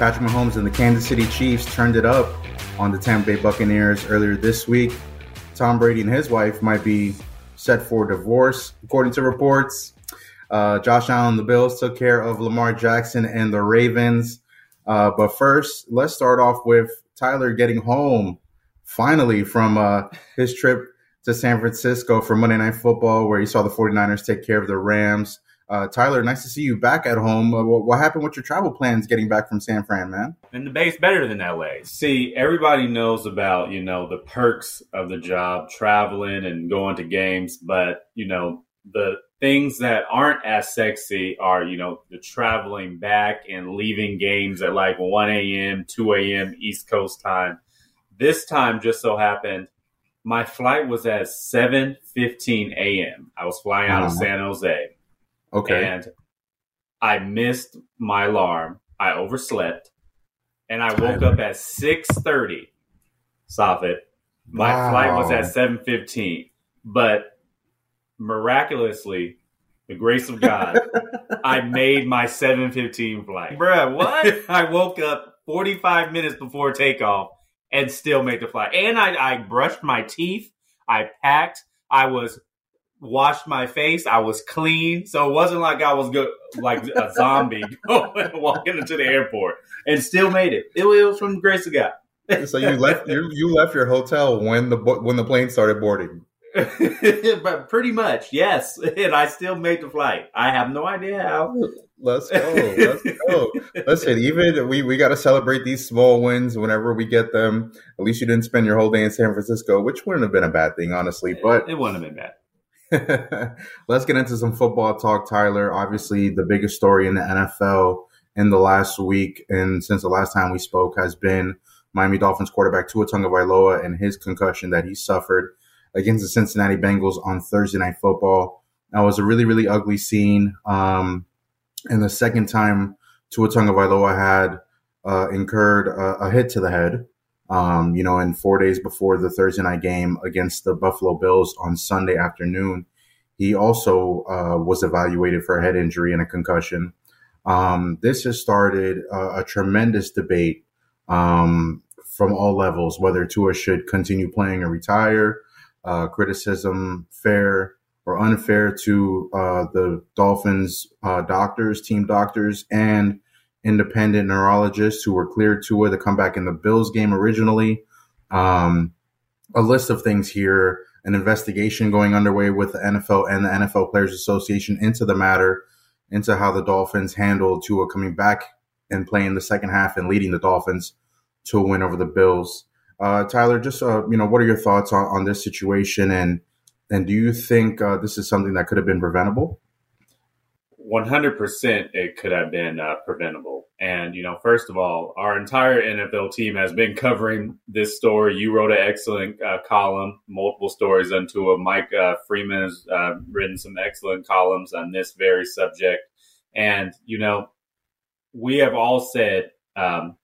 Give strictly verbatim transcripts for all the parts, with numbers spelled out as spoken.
Patrick Mahomes and the Kansas City Chiefs turned it up on the Tampa Bay Buccaneers earlier this week. Tom Brady and his wife might be set for divorce, according to reports. Uh, Josh Allen, the Bills, took care of Lamar Jackson and the Ravens. Uh, but first, let's start off with Tyler getting home, finally, from uh, his trip to San Francisco for Monday Night Football, where he saw the 49ers take care of the Rams. Uh, Tyler, nice to see you back at home. Uh, what, what happened with your travel plans getting back from San Fran, man? And the Bay's better than L A. See, everybody knows about, you know, the perks of the job, traveling and going to games. But, you know, the things that aren't as sexy are, you know, the traveling back and leaving games at like one a.m., two a.m. East Coast time. This time just so happened my flight was at seven fifteen a.m. I was flying out of San Jose. Okay. And I missed my alarm. I overslept. And I woke up at six thirty. Stop it. My wow. flight was at seven fifteen. But miraculously, the grace of God, I made my seven fifteen flight. Bruh, what? I woke up forty-five minutes before takeoff and still made the flight. And I, I brushed my teeth. I packed. I was washed my face. I was clean. So it wasn't like I was go- like a zombie walking into the airport, and still made it. It was from the grace of God. So you left you, you left your hotel when the when the plane started boarding. But pretty much, yes. And I still made the flight. I have no idea how. Let's go. Let's go. Listen, even we, we got to celebrate these small wins whenever we get them. At least you didn't spend your whole day in San Francisco, which wouldn't have been a bad thing, honestly. But it wouldn't have been bad. Let's get into some football talk, Tyler. Obviously, the biggest story in the N F L in the last week and since the last time we spoke has been Miami Dolphins quarterback Tua Tagovailoa and his concussion that he suffered against the Cincinnati Bengals on Thursday Night Football. That was a really, really ugly scene. Um, and the second time Tua Tagovailoa had uh, incurred a, a hit to the head, Um, you know, and four days before the Thursday night game against the Buffalo Bills on Sunday afternoon, he also uh, was evaluated for a head injury and a concussion. Um, this has started a, a tremendous debate um, from all levels, whether Tua should continue playing or retire, uh, criticism fair or unfair to uh, the Dolphins uh, doctors, team doctors, and independent neurologists who were cleared to the comeback in the Bills game originally. Um, a list of things here, an investigation going underway with the N F L and the N F L Players Association into the matter, into how the Dolphins handled Tua coming back and playing the second half and leading the Dolphins to a win over the Bills. Uh, Tyler, just, uh, you know, what are your thoughts on, on this situation? And, and do you think uh, this is something that could have been preventable? one hundred percent it could have been uh, preventable. And, you know, first of all, our entire N F L team has been covering this story. You wrote an excellent uh, column, multiple stories on Tua. Mike uh, Freeman has uh, written some excellent columns on this very subject. And, you know, we have all said um,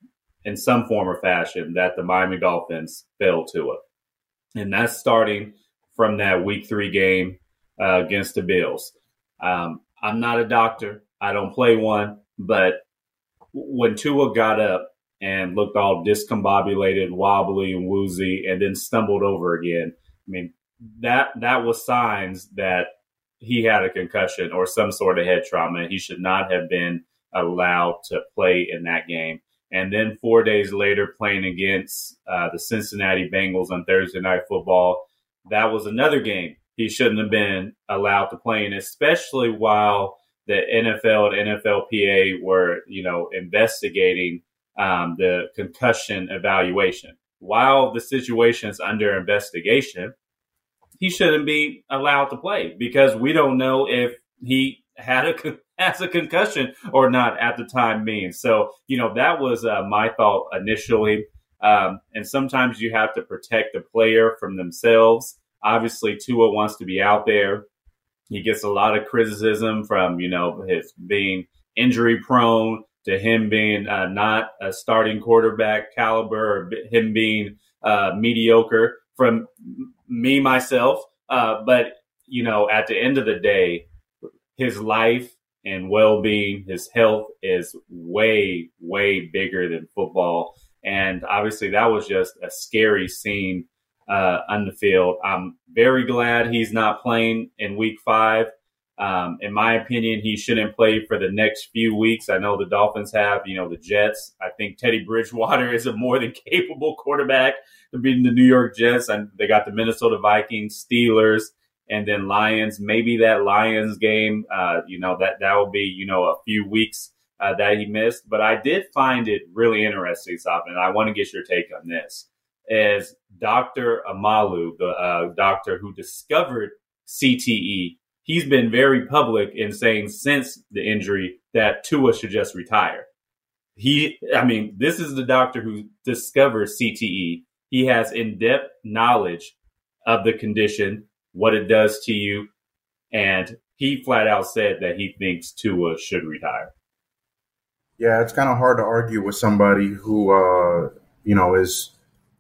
in some form or fashion that the Miami Dolphins failed Tua. And that's starting from that week three game uh, against the Bills. Um, I'm not a doctor. I don't play one. But when Tua got up and looked all discombobulated, wobbly and woozy, and then stumbled over again, I mean, that that was signs that he had a concussion or some sort of head trauma. He should not have been allowed to play in that game. And then four days later, playing against uh, the Cincinnati Bengals on Thursday Night Football, that was another game he shouldn't have been allowed to play, and especially while the N F L and N F L P A were, you know, investigating um, the concussion evaluation. While the situation's under investigation, he shouldn't be allowed to play because we don't know if he had a con- has a concussion or not at the time being. So, you know, that was uh, my thought initially. Um, and sometimes you have to protect the player from themselves. Obviously, Tua wants to be out there. He gets a lot of criticism from, you know, his being injury prone to him being uh, not a starting quarterback caliber or him being uh, mediocre from me, myself. Uh, but, you know, at the end of the day, his life and well-being, his health is way, way bigger than football. And obviously that was just a scary scene uh, on the field. I'm very glad he's not playing in week five. Um, in my opinion, he shouldn't play for the next few weeks. I know the Dolphins have, you know, the Jets. I think Teddy Bridgewater is a more than capable quarterback to beating the New York Jets. And they got the Minnesota Vikings, Steelers, and then Lions. Maybe that Lions game, uh, you know, that, that will be, you know, a few weeks uh, that he missed. But I did find it really interesting, Sopin, and I want to get your take on this, is Doctor Amalu, the uh, doctor who discovered C T E, he's been very public in saying since the injury that Tua should just retire. He, I mean, this is the doctor who discovered C T E. He has in-depth knowledge of the condition, what it does to you, and he flat out said that he thinks Tua should retire. Yeah, it's kind of hard to argue with somebody who, uh, you know, is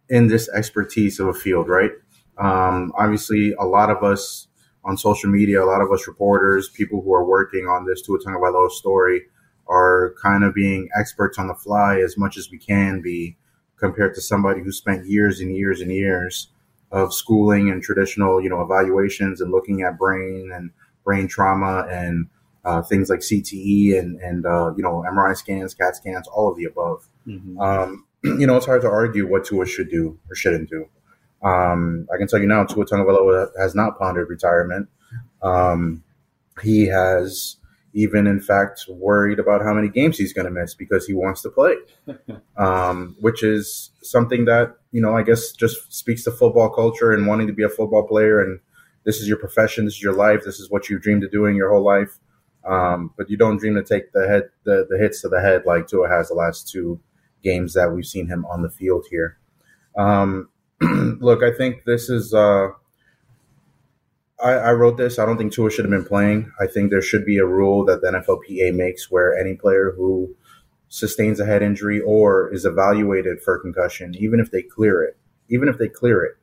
in this expertise of a field, right? Um, obviously, a lot of us, on social media, a lot of us reporters, people who are working on this Tua Tagovailoa story are kind of being experts on the fly as much as we can be compared to somebody who spent years and years and years of schooling and traditional, you know, evaluations and looking at brain and brain trauma and uh, things like C T E and, and uh, you know, M R I scans, CAT scans, all of the above. Mm-hmm. Um, you know, it's hard to argue what Tua should do or shouldn't do. Um, I can tell you now, Tua Tagovailoa has not pondered retirement. Um, he has even, in fact, worried about how many games he's going to miss because he wants to play, um, which is something that, you know, I guess just speaks to football culture and wanting to be a football player. And this is your profession. This is your life. This is what you dreamed of doing your whole life. Um, but you don't dream to take the head, the, the hits to the head like Tua has the last two games that we've seen him on the field here. Um, Look, I think this is uh, – I, I wrote this. I don't think Tua should have been playing. I think there should be a rule that the N F L P A makes where any player who sustains a head injury or is evaluated for concussion, even if they clear it, even if they clear it,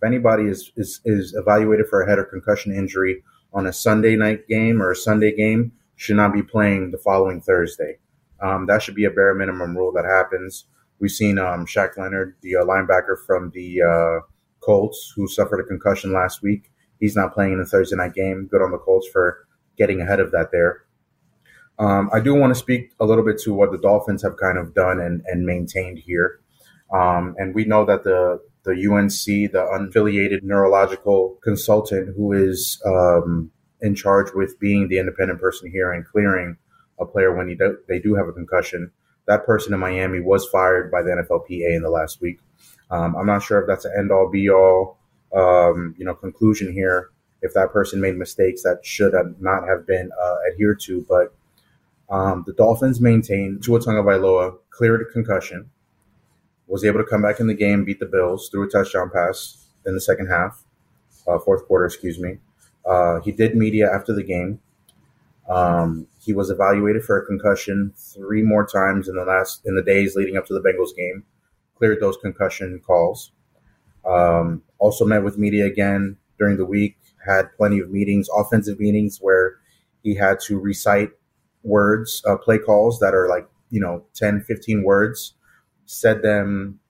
if anybody is, is, is evaluated for a head or concussion injury on a Sunday night game or a Sunday game, should not be playing the following Thursday. Um, that should be a bare minimum rule that happens. We've seen um, Shaq Leonard, the uh, linebacker from the uh, Colts, who suffered a concussion last week. He's not playing in the Thursday night game. Good on the Colts for getting ahead of that there. Um, I do want to speak a little bit to what the Dolphins have kind of done and, and maintained here. Um, and we know that the, the U N C, the unaffiliated neurological consultant who is um, in charge with being the independent person here and clearing a player when he do, they do have a concussion, that person in Miami was fired by the N F L P A in the last week. Um, I'm not sure if that's an end-all, be-all, um, you know, conclusion here. If that person made mistakes, that should have not have been uh, adhered to. But um, the Dolphins maintained Tua Tagovailoa cleared a concussion, was able to come back in the game, beat the Bills, threw a touchdown pass in the second half, uh, fourth quarter, excuse me. Uh, he did media after the game. Um, he was evaluated for a concussion three more times in the last in the days leading up to the Bengals game, cleared those concussion calls. Um, also met with media again during the week, had plenty of meetings, offensive meetings where he had to recite words, uh, play calls that are like, you know, ten, fifteen words, said them,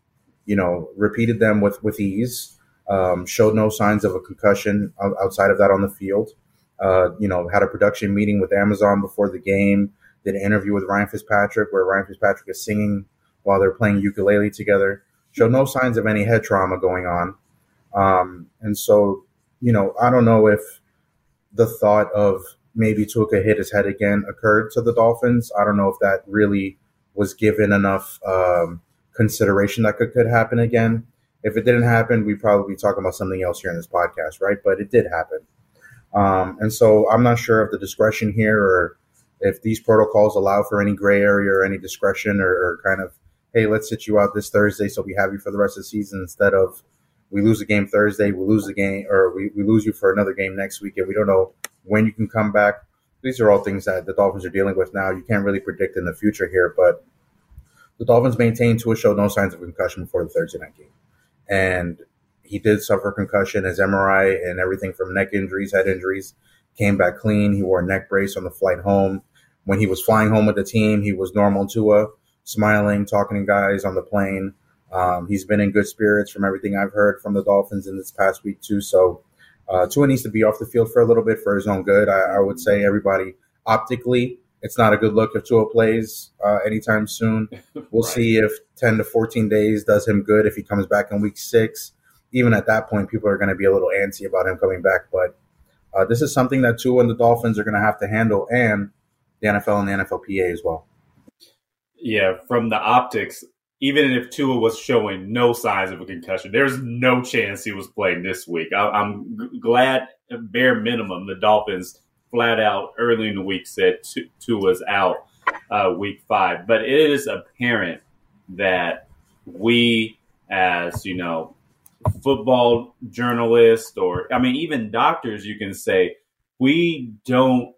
you know, repeated them with, with ease, um, showed no signs of a concussion outside of that on the field. Uh, you know, had a production meeting with Amazon before the game, did an interview with Ryan Fitzpatrick where Ryan Fitzpatrick is singing while they're playing ukulele together, showed no signs of any head trauma going on. Um, and so, you know, I don't know if the thought of maybe Tua could hit his head again occurred to the Dolphins. I don't know if that really was given enough um, consideration that could, could happen again. If it didn't happen, we'd probably be talking about something else here in this podcast, right? But it did happen. Um, and so I'm not sure of the discretion here or if these protocols allow for any gray area or any discretion or, or kind of, hey, let's sit you out this Thursday so we have you for the rest of the season instead of we lose the game Thursday, we lose the game or we, we lose you for another game next week and we don't know when you can come back. These are all things that the Dolphins are dealing with now. You can't really predict in the future here, but the Dolphins maintained Tua showed no signs of concussion before the Thursday night game. And he did suffer concussion. His M R I and everything from neck injuries, head injuries, came back clean. He wore a neck brace on the flight home. When he was flying home with the team, he was normal Tua, smiling, talking to guys on the plane. Um, he's been in good spirits from everything I've heard from the Dolphins in this past week, too. So uh, Tua needs to be off the field for a little bit for his own good. I, I would say everybody optically, it's not a good look if Tua plays uh, anytime soon. We'll right. see if ten to fourteen days does him good if he comes back in week six. Even at that point, people are going to be a little antsy about him coming back. But uh, this is something that Tua and the Dolphins are going to have to handle, and the N F L and the N F L P A as well. Yeah, from the optics, even if Tua was showing no signs of a concussion, there's no chance he was playing this week. I, I'm g- glad, bare minimum, the Dolphins flat out early in the week said t- Tua's out uh, week five. But it is apparent that we, as, you know, football journalists, or, I mean, even doctors, you can say, we don't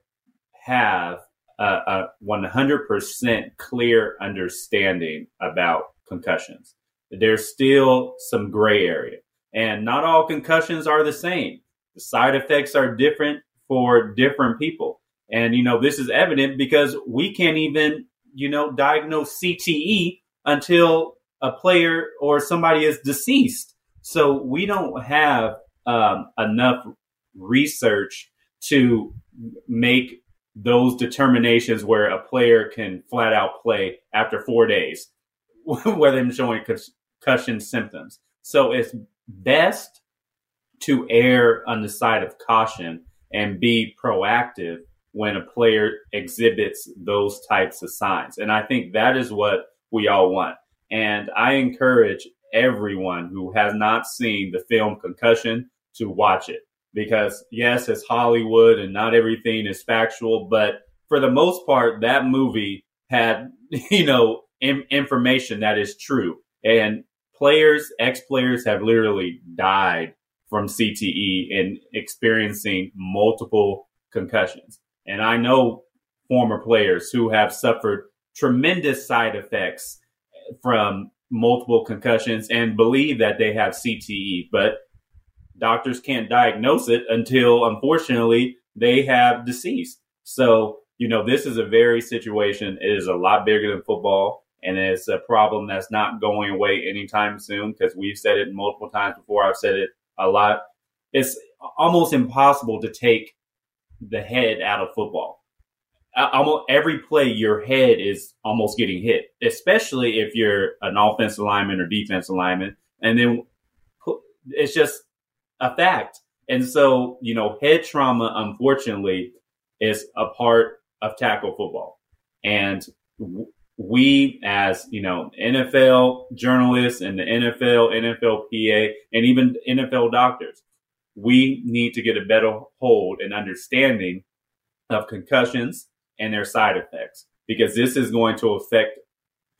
have a one hundred percent clear understanding about concussions. There's still some gray area, and not all concussions are the same. The side effects are different for different people. And, you know, this is evident because we can't even, you know, diagnose C T E until a player or somebody is deceased. So we don't have um, enough research to make those determinations where a player can flat out play after four days, whether they're showing concussion symptoms. So it's best to err on the side of caution and be proactive when a player exhibits those types of signs. And I think that is what we all want. And I encourage everyone who has not seen the film Concussion to watch it. Because, yes, it's Hollywood and not everything is factual. But for the most part, that movie had, you know, in- information that is true. And players, ex-players have literally died from C T E and experiencing multiple concussions. And I know former players who have suffered tremendous side effects from multiple concussions and believe that they have C T E. But doctors can't diagnose it until, unfortunately, they have deceased. So, you know, this is a very situation. It is a lot bigger than football, and it's a problem that's not going away anytime soon because we've said it multiple times before. I've said it a lot. It's almost impossible to take the head out of football. Almost every play, your head is almost getting hit, especially if you're an offensive lineman or defensive lineman. And then it's just a fact. And so, you know, head trauma, unfortunately, is a part of tackle football. And we, as, you know, N F L journalists and the N F L, N F L P A, and even N F L doctors, we need to get a better hold and understanding of concussions and their side effects, because this is going to affect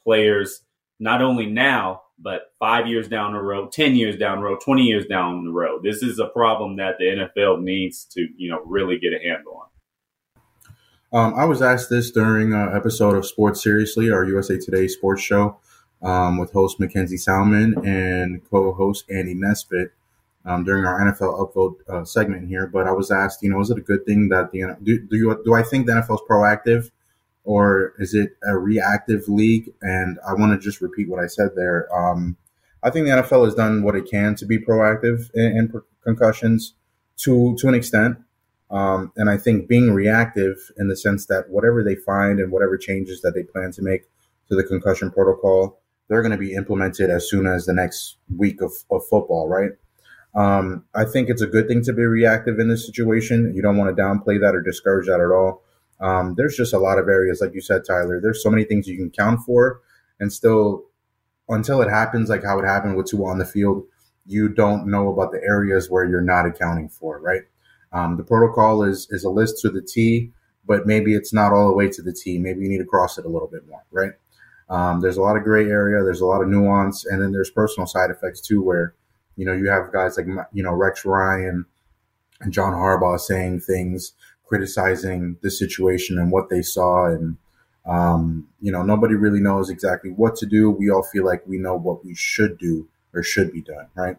players not only now, but five years down the road, ten years down the road, twenty years down the road. This is a problem that the N F L needs to, you know, really get a handle on. Um, I was asked this during an episode of Sports Seriously, our U S A Today sports show, um, with host Mackenzie Salmon and co-host Andy Nesbitt um, during our N F L upvote uh, segment here. But I was asked, you know, is it a good thing that the do, do you do I think the N F L is proactive? Or is it a reactive league? And I want to just repeat what I said there. Um, I think the N F L has done what it can to be proactive in, in concussions to to an extent. Um, and I think being reactive in the sense that whatever they find and whatever changes that they plan to make to the concussion protocol, they're going to be implemented as soon as the next week of, of football, right? Um, I think it's a good thing to be reactive in this situation. You don't want to downplay that or discourage that at all. Um, there's just a lot of areas, like you said, Tyler. There's so many things you can count for, and still, until it happens, like how it happened with Tua on the field, you don't know about the areas where you're not accounting for, right? Um, the protocol is is a list to the T, but maybe it's not all the way to the T. Maybe you need to cross it a little bit more, right? Um, there's a lot of gray area. There's a lot of nuance, and then there's personal side effects too, where, you know, you have guys like, you know, Rex Ryan and John Harbaugh saying things, criticizing the situation and what they saw. And, um, you know, nobody really knows exactly what to do. We all feel like we know what we should do or should be done, right?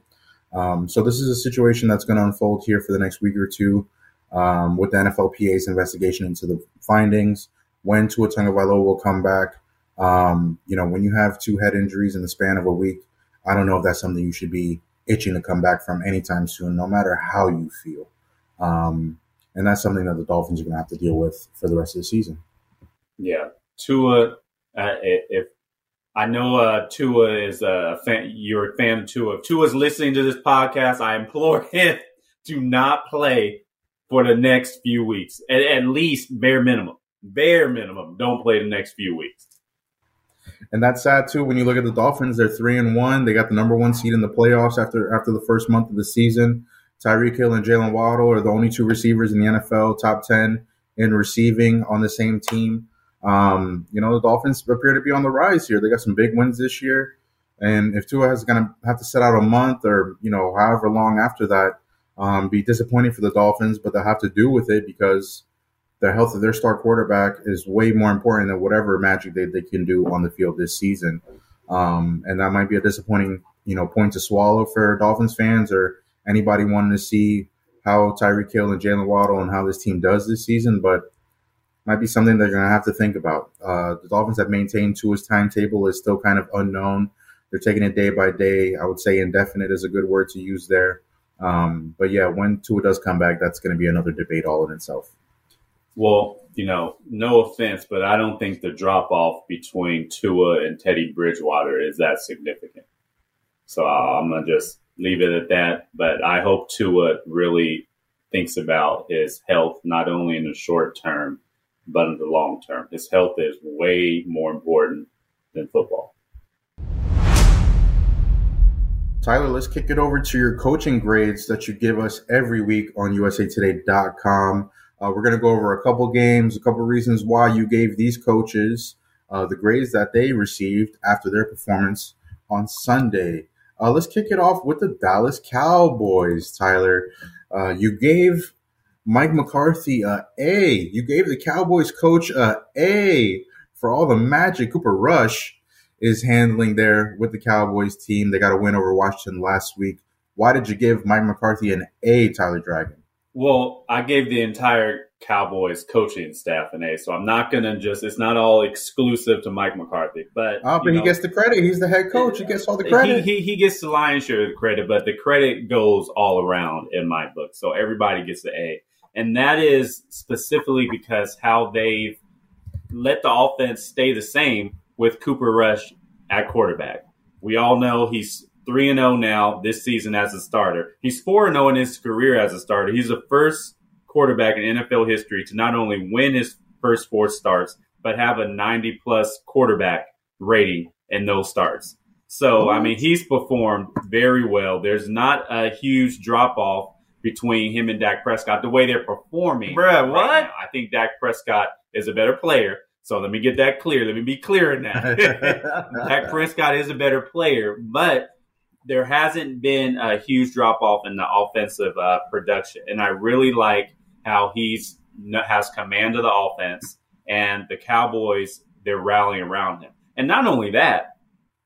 Um, so this is a situation that's going to unfold here for the next week or two um, with the N F L P A's investigation into the findings. when Tua Tagovailoa will come back. Um, you know, when you have two head injuries in the span of a week, I don't know if that's something you should be itching to come back from anytime soon, no matter how you feel. Um, and that's something that the Dolphins are going to have to deal with for the rest of the season. Yeah. Tua, uh, if I know uh, Tua is a fan, you're a fan of Tua. If Tua's listening to this podcast, I implore him to not play for the next few weeks, at, at least bare minimum. Bare minimum, don't play the next few weeks. And that's sad, too. When you look at the Dolphins, they're three and one. They got the number one seed in the playoffs after after the first month of the season. Tyreek Hill and Jalen Waddle are the only two receivers in the N F L top ten in receiving on the same team. Um, you know, the Dolphins appear to be on the rise here. They got some big wins this year. And if Tua is going to have to sit out a month or, you know, however long after that, um, be disappointing for the Dolphins, but they'll have to do with it because the health of their star quarterback is way more important than whatever magic they, they can do on the field this season. Um, and that might be a disappointing, you know, point to swallow for Dolphins fans or anybody wanting to see how Tyreek Hill and Jalen Waddle and how this team does this season, but might be something they're going to have to think about. Uh, the Dolphins have maintained Tua's timetable is still kind of unknown. They're taking it day by day. I would say indefinite is a good word to use there. Um, but yeah, when Tua does come back, that's going to be another debate all in itself. Well, you know, no offense, but I don't think the drop-off between Tua and Teddy Bridgewater is that significant. So I'm going to just leave it at that. But I hope Tua really thinks about his health, not only in the short term, but in the long term. His health is way more important than football. Tyler, let's kick it over to your coaching grades that you give us every week on U S A Today dot com. Uh, we're going to go over a couple games, a couple reasons why you gave these coaches uh, the grades that they received after their performance on Sunday. Uh, let's kick it off with the Dallas Cowboys, Tyler. Uh, you gave Mike McCarthy an A. You gave the Cowboys coach an A for all the magic Cooper Rush is handling there with the Cowboys team. They got a win over Washington last week. Why did you give Mike McCarthy an A, Tyler Dragon? Well, I gave the entire Cowboys coaching staff an A, so I'm not going to just – it's not all exclusive to Mike McCarthy. But, oh, but he know, gets the credit. He's the head coach. He gets all the credit. He, he, he gets the lion's share of the credit, but the credit goes all around in my book. So everybody gets the A. And that is specifically because how they've let the offense stay the same with Cooper Rush at quarterback. We all know he's – three and oh now this season as a starter. He's four and oh in his career as a starter. He's the first quarterback in N F L history to not only win his first four starts, but have a ninety-plus quarterback rating in those starts. So, I mean, he's performed very well. There's not a huge drop-off between him and Dak Prescott, the way they're performing. Bruh, what? Right now. I think Dak Prescott is a better player. So let me get that clear. Let me be clear in that. Dak Prescott is a better player, but there hasn't been a huge drop-off in the offensive uh, production. And I really like how he's has command of the offense and the Cowboys, they're rallying around him. And not only that,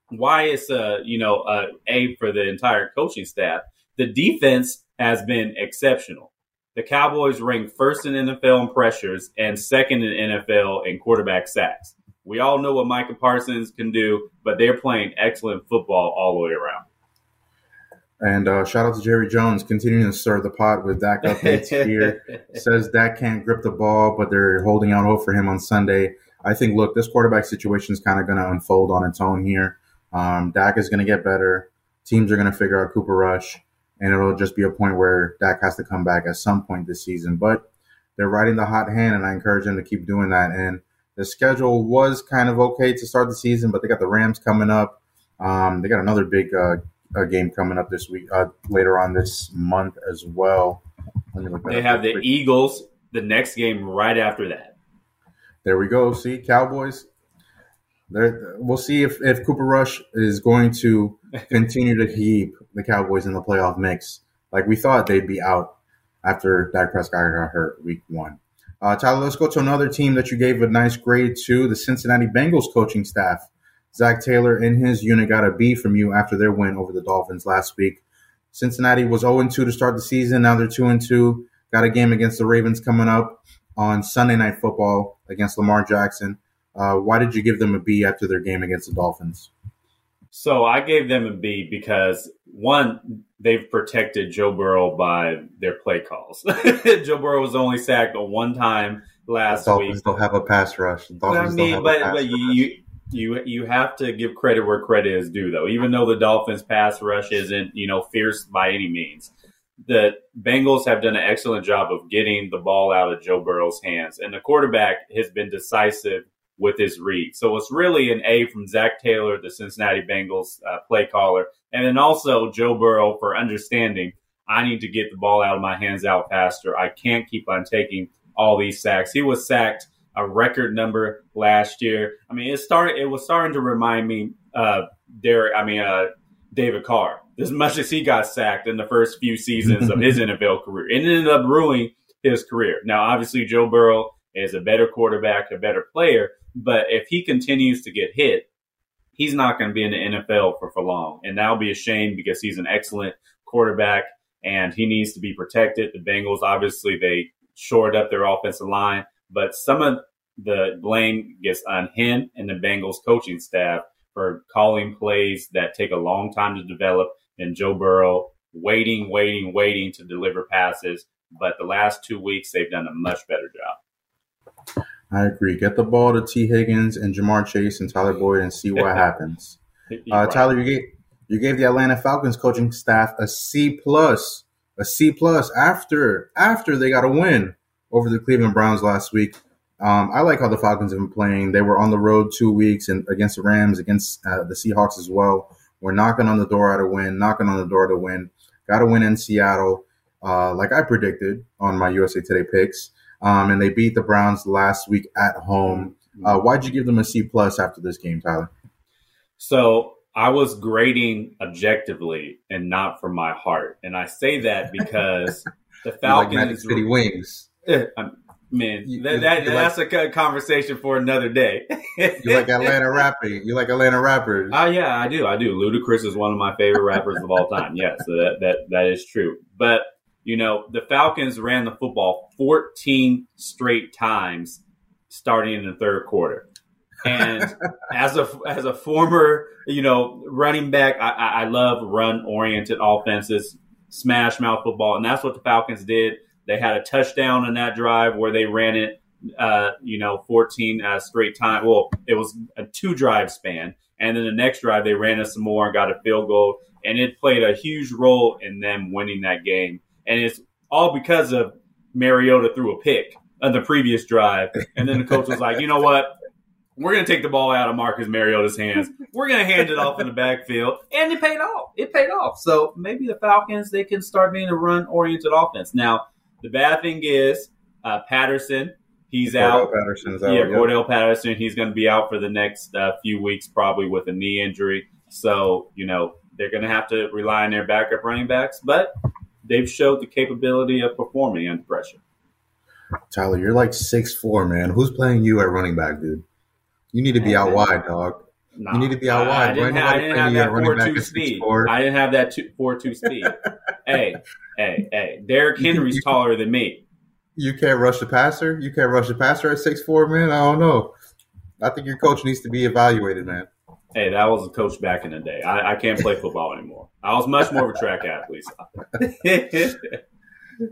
why it's a, you know, a A for the entire coaching staff, the defense has been exceptional. The Cowboys rank first in N F L in pressures and second in N F L in quarterback sacks. We all know what Micah Parsons can do, but they're playing excellent football all the way around. And uh, shout out to Jerry Jones, continuing to serve the pot with Dak updates here. Says Dak can't grip the ball, but they're holding out hope for him on Sunday. I think, look, this quarterback situation is kind of going to unfold on its own here. Um, Dak is going to get better. Teams are going to figure out Cooper Rush, and it'll just be a point where Dak has to come back at some point this season. But they're riding the hot hand, and I encourage them to keep doing that. And the schedule was kind of okay to start the season, but they got the Rams coming up. Um, they got another big uh A game coming up this week, uh, later on this month as well. Let me look they have the quick. Eagles, the next game right after that. There we go. See, Cowboys. There, we'll see if, if Cooper Rush is going to continue to keep the Cowboys in the playoff mix. Like we thought they'd be out after Dak Prescott got hurt week one. Uh, Tyler, let's go to another team that you gave a nice grade to, the Cincinnati Bengals coaching staff. Zach Taylor and his unit got a B from you after their win over the Dolphins last week. Cincinnati was oh and two to start the season. Now they're two and two. Got a game against the Ravens coming up. on Sunday Night Football against Lamar Jackson. Uh, why did you give them a B after their game against the Dolphins? So I gave them a B because, one, they've protected Joe Burrow by their play calls. Joe Burrow was only sacked one time last the Dolphins week. Dolphins don't have a pass rush. The Dolphins I mean, don't have but, a pass but rush. You, you, you have to give credit where credit is due, though. Even though the Dolphins' pass rush isn't, you know, fierce by any means, the Bengals have done an excellent job of getting the ball out of Joe Burrow's hands. And the quarterback has been decisive with his read. So it's really an A from Zach Taylor, the Cincinnati Bengals uh, play caller. And then also Joe Burrow for understanding, I need to get the ball out of my hands out faster. I can't keep on taking all these sacks. He was sacked a record number last year. I mean, it started. It was starting to remind me, uh, Derek, I mean, uh, David Carr, as much as he got sacked in the first few seasons of his N F L career. It ended up ruining his career. Now, obviously, Joe Burrow is a better quarterback, a better player. But if he continues to get hit, he's not going to be in the N F L for, for long. And that'll be a shame because he's an excellent quarterback and he needs to be protected. The Bengals, obviously, they shored up their offensive line. But some of the blame gets on him and the Bengals coaching staff for calling plays that take a long time to develop. And Joe Burrow waiting, waiting, waiting to deliver passes. But the last two weeks, they've done a much better job. I agree. Get the ball to T. Higgins and Ja'Marr Chase and Tyler Boyd and see what happens. Uh, Tyler, you gave, you gave the Atlanta Falcons coaching staff a C plus, a C plus after after they got a win over the Cleveland Browns last week. Um, I like how the Falcons have been playing. They were on the road two weeks and against the Rams, against uh, the Seahawks as well. We're knocking on the door at a win, knocking on the door to win. Got a win in Seattle, uh, like I predicted on my U S A Today picks. Um, and they beat the Browns last week at home. Uh, why'd you give them a C plus after this game, Tyler? So I was grading objectively and not from my heart. And I say that because the Falcons. Like Magic City Wings. I mean, you, that, that, that's like, a conversation for another day. You like Atlanta rapping. You like Atlanta rappers. Oh, uh, yeah, I do. I do. Ludacris is one of my favorite rappers of all time. Yeah, so that, that, that is true. But you know, the Falcons ran the football fourteen straight times starting in the third quarter. And as a as a former, you know, running back, I, I love run-oriented offenses, smash-mouth football, and that's what the Falcons did. They had a touchdown in that drive where they ran it, uh, you know, fourteen uh, straight times. Well, it was a two-drive span. And then the next drive, they ran it some more and got a field goal. And it played a huge role in them winning that game. And it's all because of Mariota threw a pick on the previous drive. And then the coach was like, you know what? We're going to take the ball out of Marcus Mariota's hands. We're going to hand it off in the backfield. And it paid off. It paid off. So maybe the Falcons, they can start being a run-oriented offense. Now, the bad thing is uh, Patterson, he's Cordell out. Patterson's out. Yeah, Cordell yeah. Patterson, he's going to be out for the next uh, few weeks probably with a knee injury. So, you know, they're going to have to rely on their backup running backs. But they've showed the capability of performing under pressure. Tyler, you're like six foot four, man. Who's playing you at running back, dude? You need to be out wide, dog. Nah, you need to be out I, wide. I didn't, ha- I didn't have that four two speed. I didn't have that four two speed. Hey, hey, hey. Derrick Henry's you, taller than me. You can't rush the passer? You can't rush the passer at six foot four, man? I don't know. I think your coach needs to be evaluated, man. Hey, that was a coach back in the day. I, I can't play football anymore. I was much more of a track athlete.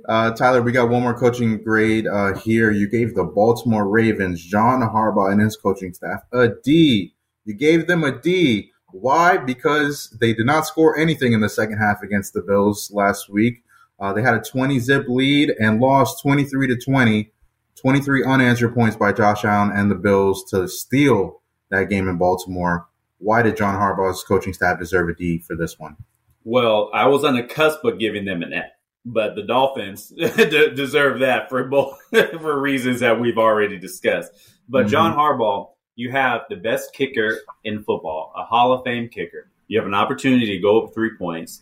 uh, Tyler, we got one more coaching grade uh, here. You gave the Baltimore Ravens, John Harbaugh and his coaching staff, a D. You gave them a D. Why? Because they did not score anything in the second half against the Bills last week. Uh, they had a twenty-zip lead and lost twenty-three to twenty, twenty-three unanswered points by Josh Allen and the Bills to steal that game in Baltimore. Why did John Harbaugh's coaching staff deserve a D for this one? Well, I was on the cusp of giving them an F, but the Dolphins de- deserve that for both for reasons that we've already discussed. But mm-hmm. John Harbaugh, you have the best kicker in football, a Hall of Fame kicker. You have an opportunity to go up three points,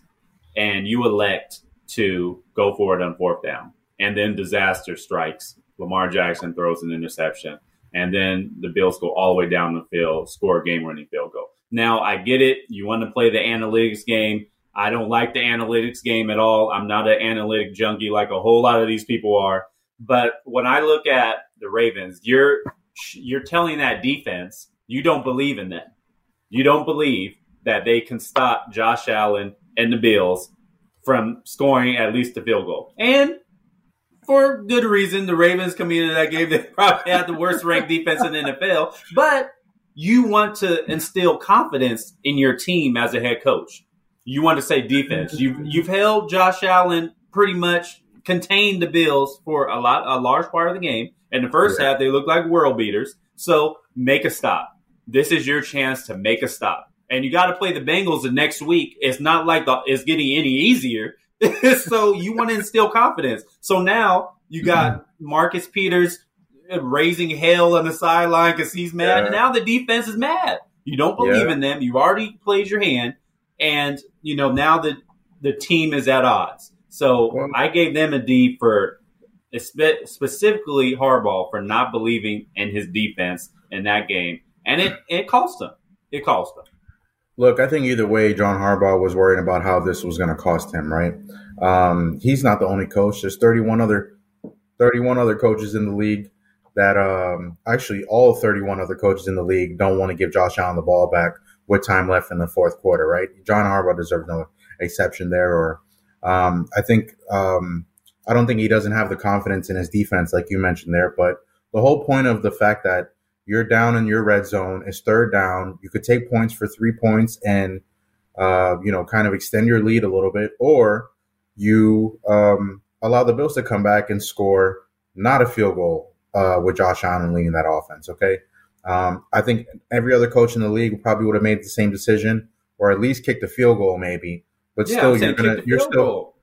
and you elect to go for it on fourth down. And then disaster strikes. Lamar Jackson throws an interception. And then the Bills go all the way down the field, score a game-winning field goal. Now, I get it. You want to play the analytics game. I don't like the analytics game at all. I'm not an analytic junkie like a whole lot of these people are. But when I look at the Ravens, you're you're telling that defense you don't believe in them. You don't believe that they can stop Josh Allen and the Bills from scoring at least a field goal. And for good reason, the Ravens coming into that game, they probably had the worst ranked defense in the N F L. But you want to instill confidence in your team as a head coach. You want to say defense. You've, you've held Josh Allen pretty much contained the Bills for a lot, a large part of the game. In the first yeah. half, they looked like world beaters. So make a stop. This is your chance to make a stop. And you got to play the Bengals the next week. It's not like the, it's getting any easier. So you want to instill confidence. So now you got Marcus Peters raising hell on the sideline because he's mad. Yeah. And now the defense is mad. You don't believe yeah. in them. You've already played your hand. And, you know, now the, the team is at odds. So well, I gave them a D for specifically Harbaugh for not believing in his defense in that game. And it, it cost him. It cost him. Look, I think either way, John Harbaugh was worried about how this was going to cost him, right? Um, he's not the only coach. There's thirty-one other, thirty-one other coaches in the league that um, actually all thirty-one other coaches in the league don't want to give Josh Allen the ball back with time left in the fourth quarter, right? John Harbaugh deserves no exception there. Or um, I think um, I don't think he doesn't have the confidence in his defense like you mentioned there. But the whole point of the fact that you're down in your red zone. It's third down. You could take points for three points and, uh, you know, kind of extend your lead a little bit. Or you um, allow the Bills to come back and score not a field goal uh, with Josh Allen leading that offense, okay? Um, I think every other coach in the league probably would have made the same decision or at least kicked a field goal maybe. But yeah, still, you're going to – you're still goal.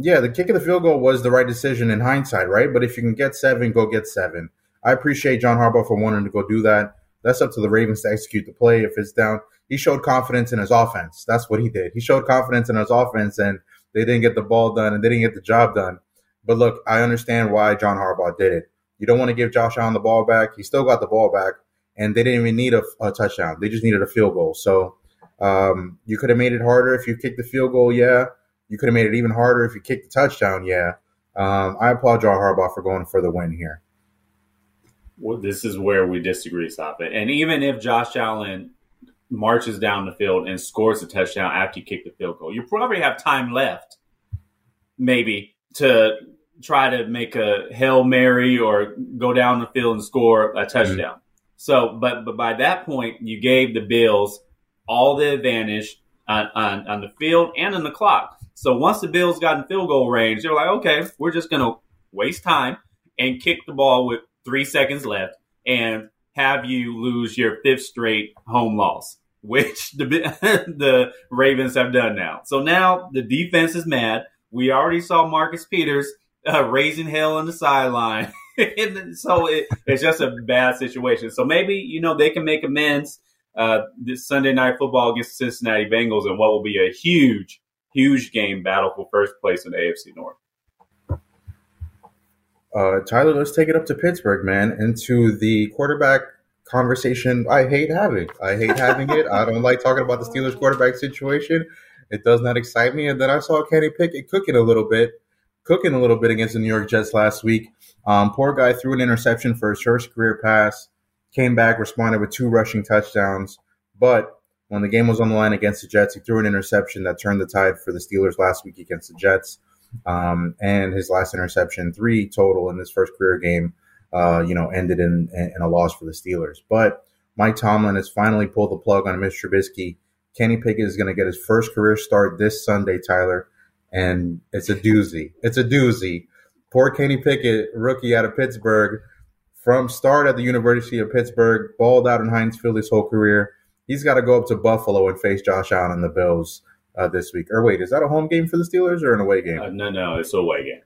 Yeah, the kick of the field goal was the right decision in hindsight, right? But if you can get seven, go get seven. I appreciate John Harbaugh for wanting to go do that. That's up to the Ravens to execute the play. If it's down, he showed confidence in his offense. That's what he did. He showed confidence in his offense, and they didn't get the ball done, and they didn't get the job done. But, look, I understand why John Harbaugh did it. You don't want to give Josh Allen the ball back. He still got the ball back, and they didn't even need a, a touchdown. They just needed a field goal. So um, you could have made it harder if you kicked the field goal, yeah. You could have made it even harder if you kicked the touchdown, yeah. Um, I applaud John Harbaugh for going for the win here. Well, this is where we disagree, stop it. And even if Josh Allen marches down the field and scores a touchdown after you kick the field goal, you probably have time left maybe to try to make a Hail Mary or go down the field and score a touchdown. Mm-hmm. So, but but by that point, you gave the Bills all the advantage on, on, on the field and on the clock. So once the Bills got in field goal range, they're like, okay, we're just going to waste time and kick the ball with three seconds left, and have you lose your fifth straight home loss, which the the Ravens have done now. So now the defense is mad. We already saw Marcus Peters uh, raising hell on the sideline. And so it, it's just a bad situation. So maybe, you know, they can make amends uh, this Sunday night football against the Cincinnati Bengals in what will be a huge, huge game battle for first place in the A F C North. Uh, Tyler, let's take it up to Pittsburgh, man, into the quarterback conversation I hate having. I hate having it. I don't like talking about the Steelers quarterback situation. It does not excite me. And then I saw Kenny Pickett cooking a little bit, cooking a little bit against the New York Jets last week. Um, poor guy threw an interception for his first career pass, came back, responded with two rushing touchdowns. But when the game was on the line against the Jets, he threw an interception that turned the tide for the Steelers last week against the Jets. Um, and his last interception, three total in this first career game, uh, you know, ended in, in a loss for the Steelers. But Mike Tomlin has finally pulled the plug on Mitch Trubisky. Kenny Pickett is going to get his first career start this Sunday, Tyler, and it's a doozy. It's a doozy. Poor Kenny Pickett, rookie out of Pittsburgh, from start at the University of Pittsburgh, balled out in Heinz Field his whole career. He's got to go up to Buffalo and face Josh Allen and the Bills. Uh, this week. Or wait, is that a home game for the Steelers or an away game? Uh, no, no, it's an away game.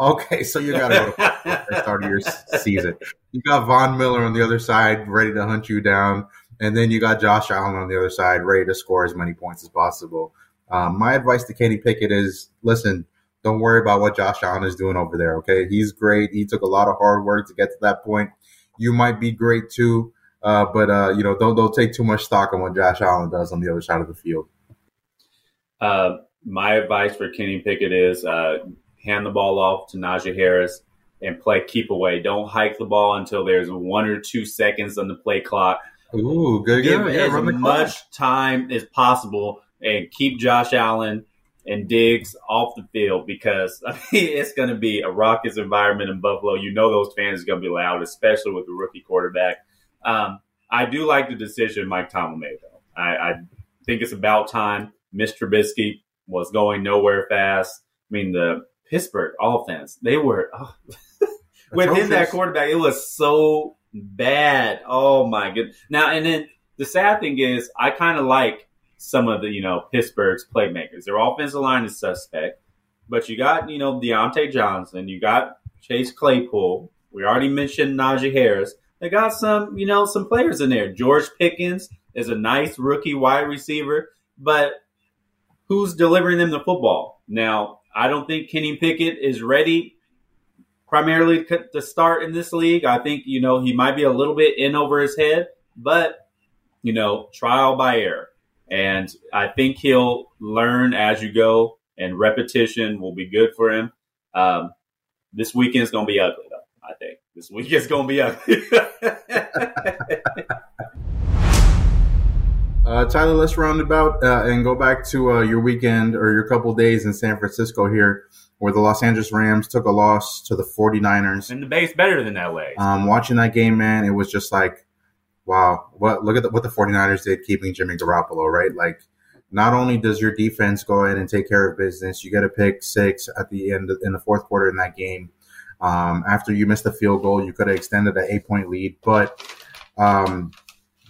Okay, so you got to go to the first start of your season. You got Von Miller on the other side ready to hunt you down, and then you got Josh Allen on the other side ready to score as many points as possible. Um, my advice to Kenny Pickett is, listen, don't worry about what Josh Allen is doing over there, okay? He's great. He took a lot of hard work to get to that point. You might be great too, uh, but uh, you know, don't, don't take too much stock on what Josh Allen does on the other side of the field. Uh, my advice for Kenny Pickett is uh, hand the ball off to Najee Harris. and play keep away. Don't hike the ball until there's one or two seconds on the play clock. Ooh, good. Give yeah, as much clock. time as possible and keep Josh Allen and Diggs off the field, because I mean, it's going to be a raucous environment in Buffalo. You know those fans are going to be loud, especially with the rookie quarterback. Um, I do like the decision Mike Tomlin made, though. I, I think it's about time. Mister Trubisky was going nowhere fast. I mean, the Pittsburgh offense, they were oh, – within that quarterback, it was so bad. Oh, my goodness. Now, and then the sad thing is I kind of like some of the, you know, Pittsburgh's playmakers. Their offensive line is suspect. But you got, you know, Deontay Johnson. You got Chase Claypool. We already mentioned Najee Harris. They got some, you know, some players in there. George Pickens is a nice rookie wide receiver, but who's delivering them the football? Now, I don't think Kenny Pickett is ready primarily to start in this league. I think, you know, he might be a little bit in over his head, but, you know, trial by error. And I think he'll learn as you go, and repetition will be good for him. Um, this weekend's going to be ugly, though, I think. This week is going to be ugly. uh, Tyler, let's round about uh, and go back to uh, your weekend or your couple days in San Francisco here, where the Los Angeles Rams took a loss to the forty-niners. And the Bay's better than L A. Um, watching that game, man, it was just like, wow, what look at the, what the forty-niners did keeping Jimmy Garoppolo, right? Like, not only does your defense go ahead and take care of business, you get a pick six at the end of, in the fourth quarter in that game. Um, after you missed the field goal, you could have extended an eight-point lead. But um,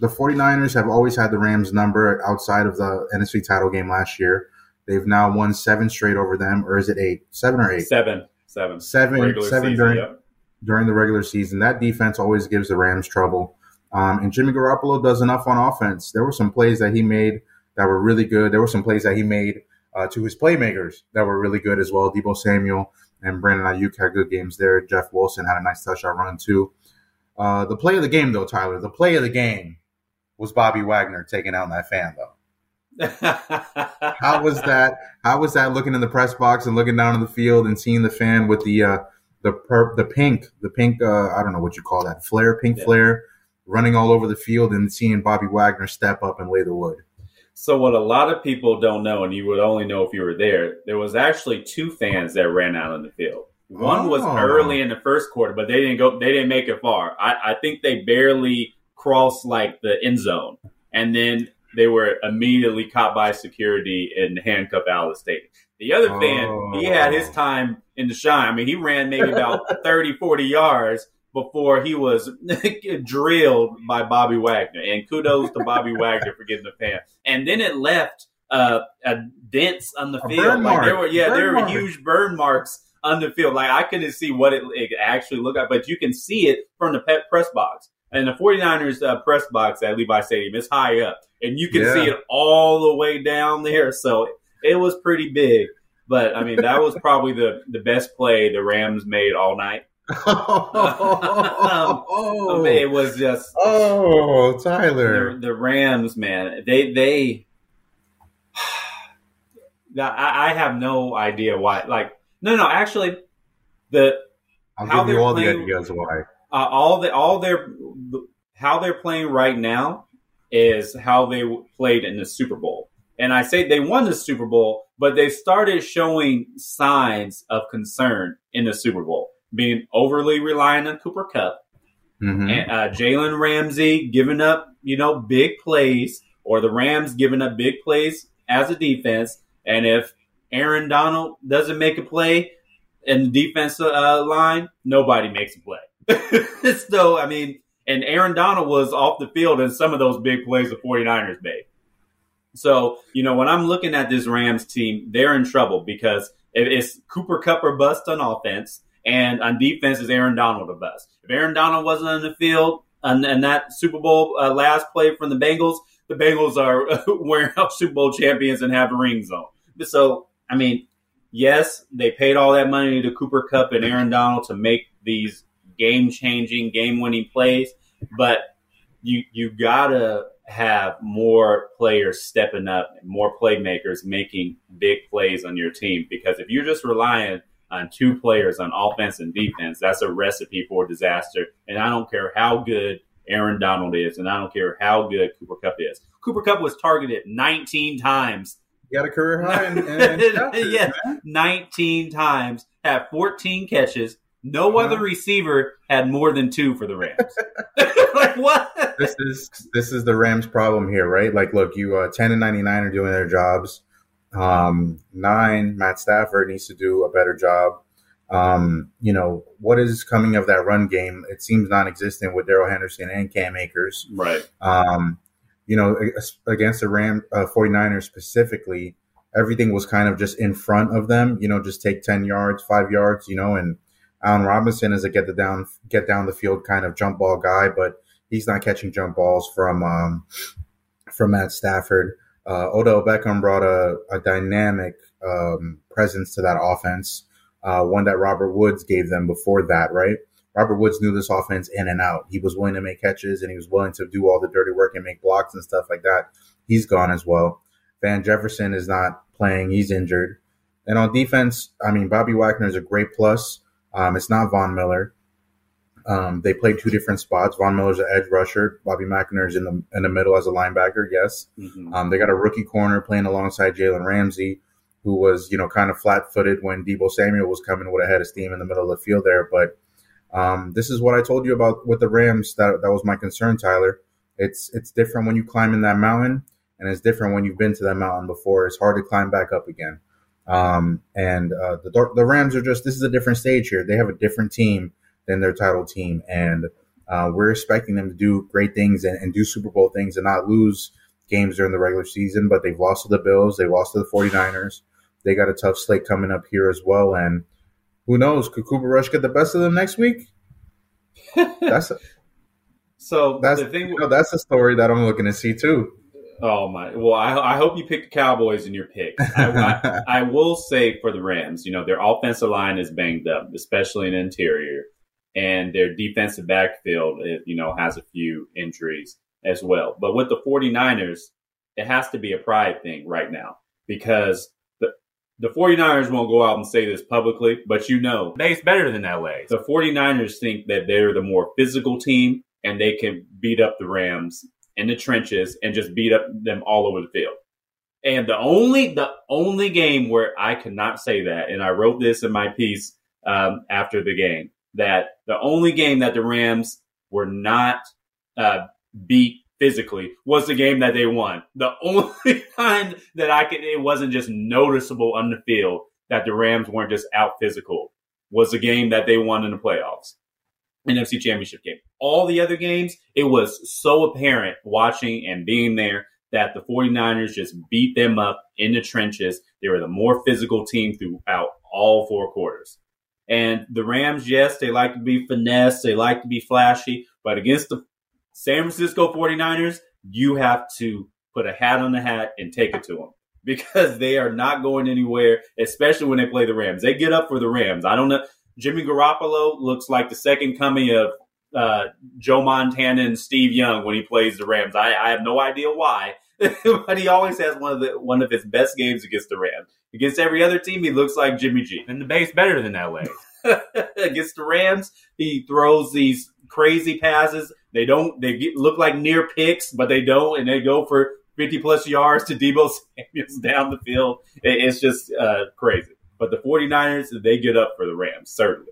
the forty-niners have always had the Rams' number outside of the N F C title game last year. They've now won seven straight over them, or is it eight? Seven or eight? Seven. Seven. Seven, regular seven season, during, yeah. during the regular season. That defense always gives the Rams trouble. Um, and Jimmy Garoppolo does enough on offense. There were some plays that he made that were really good. There were some plays that he made uh, to his playmakers that were really good as well. Deebo Samuel and Brandon Ayuk had good games there. Jeff Wilson had a nice touchdown run, too. Uh, the play of the game, though, Tyler, the play of the game was Bobby Wagner taking out that fan, though. How was that? How was that looking in the press box and looking down on the field and seeing the fan with the uh, the perp, the pink, the pink, uh, I don't know what you call that, flare, pink yeah. flare, running all over the field and seeing Bobby Wagner step up and lay the wood. So what a lot of people don't know, and you would only know if you were there, there was actually two fans that ran out on the field. One oh. was early in the first quarter, but they didn't go. They didn't make it far. I, I think they barely crossed like the end zone, and then they were immediately caught by security and handcuffed out of the stadium. The other oh. fan, he had his time in the shine. I mean, he ran maybe about thirty, forty yards before he was drilled by Bobby Wagner. And kudos to Bobby Wagner for getting the fan. And then it left uh, a dents on the a field. Like there were, yeah, burn there were mark. huge burn marks on the field. Like I couldn't see what it, it actually looked like, but you can see it from the pet press box. And the forty-niners uh, press box at Levi Stadium is high up. And you can yeah. see it all the way down there. So it was pretty big. But, I mean, that was probably the, the best play the Rams made all night. um, I mean, it was just oh Tyler the, the Rams, man, they they I, I have no idea why. Like no no actually the I'll how give you all playing, the ideas why uh, all the all their how they're playing right now is how they played in the Super Bowl. And I say they won the Super Bowl, but they started showing signs of concern in the Super Bowl, being overly reliant on Cooper Kupp, mm-hmm. and uh, Jalen Ramsey giving up, you know, big plays, or the Rams giving up big plays as a defense. And if Aaron Donald doesn't make a play in the defensive uh, line, nobody makes a play. So, I mean, and Aaron Donald was off the field in some of those big plays the forty-niners made. So, you know, when I'm looking at this Rams team, they're in trouble because it's Cooper Kupp or bust on offense. And on defense is Aaron Donald a bust. If Aaron Donald wasn't on the field and, and that Super Bowl uh, last play from the Bengals, the Bengals are uh, wearing out Super Bowl champions and have rings on. So, I mean, yes, they paid all that money to Cooper Kupp and Aaron Donald to make these game-changing, game-winning plays, but you you gotta have more players stepping up, and more playmakers making big plays on your team, because if you're just relying on two players on offense and defense, that's a recipe for disaster. And I don't care how good Aaron Donald is, and I don't care how good Cooper Kupp is. Cooper Kupp was targeted nineteen times. You got a career high in, in yes, man. nineteen times, had fourteen catches. No uh-huh. other receiver had more than two for the Rams. Like, what? This is this is the Rams' problem here, right? Like, look, you uh, ten and ninety-nine are doing their jobs. Um, nine, Matt Stafford needs to do a better job. Um, you know, what is coming of that run game? It seems non-existent with Darrell Henderson and Cam Akers. Right. Um, you know, against the Ram uh, 49ers specifically, everything was kind of just in front of them. You know, just take ten yards, five yards, you know, and Allen Robinson is a get the down, get down the field kind of jump ball guy, but he's not catching jump balls from um, from Matt Stafford. Uh, Odell Beckham brought a, a dynamic um, presence to that offense, uh, one that Robert Woods gave them before that, right? Robert Woods knew this offense in and out. He was willing to make catches, and he was willing to do all the dirty work and make blocks and stuff like that. He's gone as well. Van Jefferson is not playing. He's injured. And on defense, I mean, Bobby Wagner is a great plus. Um, it's not Von Miller. Um, they play two different spots. Von Miller's an edge rusher. Bobby Wagner is in the in the middle as a linebacker. Yes, mm-hmm. um, they got a rookie corner playing alongside Jalen Ramsey, who was you know kind of flat footed when Deebo Samuel was coming with a head of steam in the middle of the field there. But um, this is what I told you about with the Rams. That that was my concern, Tyler. It's it's different when you climb in that mountain, and it's different when you've been to that mountain before. It's hard to climb back up again. Um, and uh, the the Rams are just, this is a different stage here. They have a different team than their title team. And uh, we're expecting them to do great things and, and do Super Bowl things and not lose games during the regular season. But they've lost to the Bills. They lost to the 49ers. They got a tough slate coming up here as well. And who knows? Could Cooper Rush get the best of them next week? That's a, so that's, the thing. You know, that's a story that I'm looking to see too. Oh, my. Well, I, I hope you pick the Cowboys in your pick. I, I, I will say for the Rams, you know, their offensive line is banged up, especially in interior. And their defensive backfield, you know, has a few injuries as well. But with the 49ers, it has to be a pride thing right now because the, the 49ers won't go out and say this publicly, but you know, they're better than L A. The 49ers think that they're the more physical team and they can beat up the Rams in the trenches and just beat up them all over the field. And the only the only game where I cannot say that, and I wrote this in my piece um, after the game, that the only game that the Rams were not uh, beat physically was the game that they won. The only time that I could, it wasn't just noticeable on the field that the Rams weren't just out physical was the game that they won in the playoffs. N F C Championship game. All the other games, it was so apparent watching and being there that the 49ers just beat them up in the trenches. They were the more physical team throughout all four quarters. And the Rams, yes, they like to be finesse. They like to be flashy. But against the San Francisco 49ers, you have to put a hat on the hat and take it to them because they are not going anywhere, especially when they play the Rams. They get up for the Rams. I don't know. Jimmy Garoppolo looks like the second coming of uh, Joe Montana and Steve Young when he plays the Rams. I, I have no idea why, but he always has one of the one of his best games against the Rams. Against every other team, he looks like Jimmy G. And the Bay's better than L A. Against the Rams, he throws these crazy passes. They don't. They get, look like near picks, but they don't, and they go for fifty plus yards to Deebo Samuel's down the field. It, it's just uh, crazy. But the 49ers, they get up for the Rams, certainly.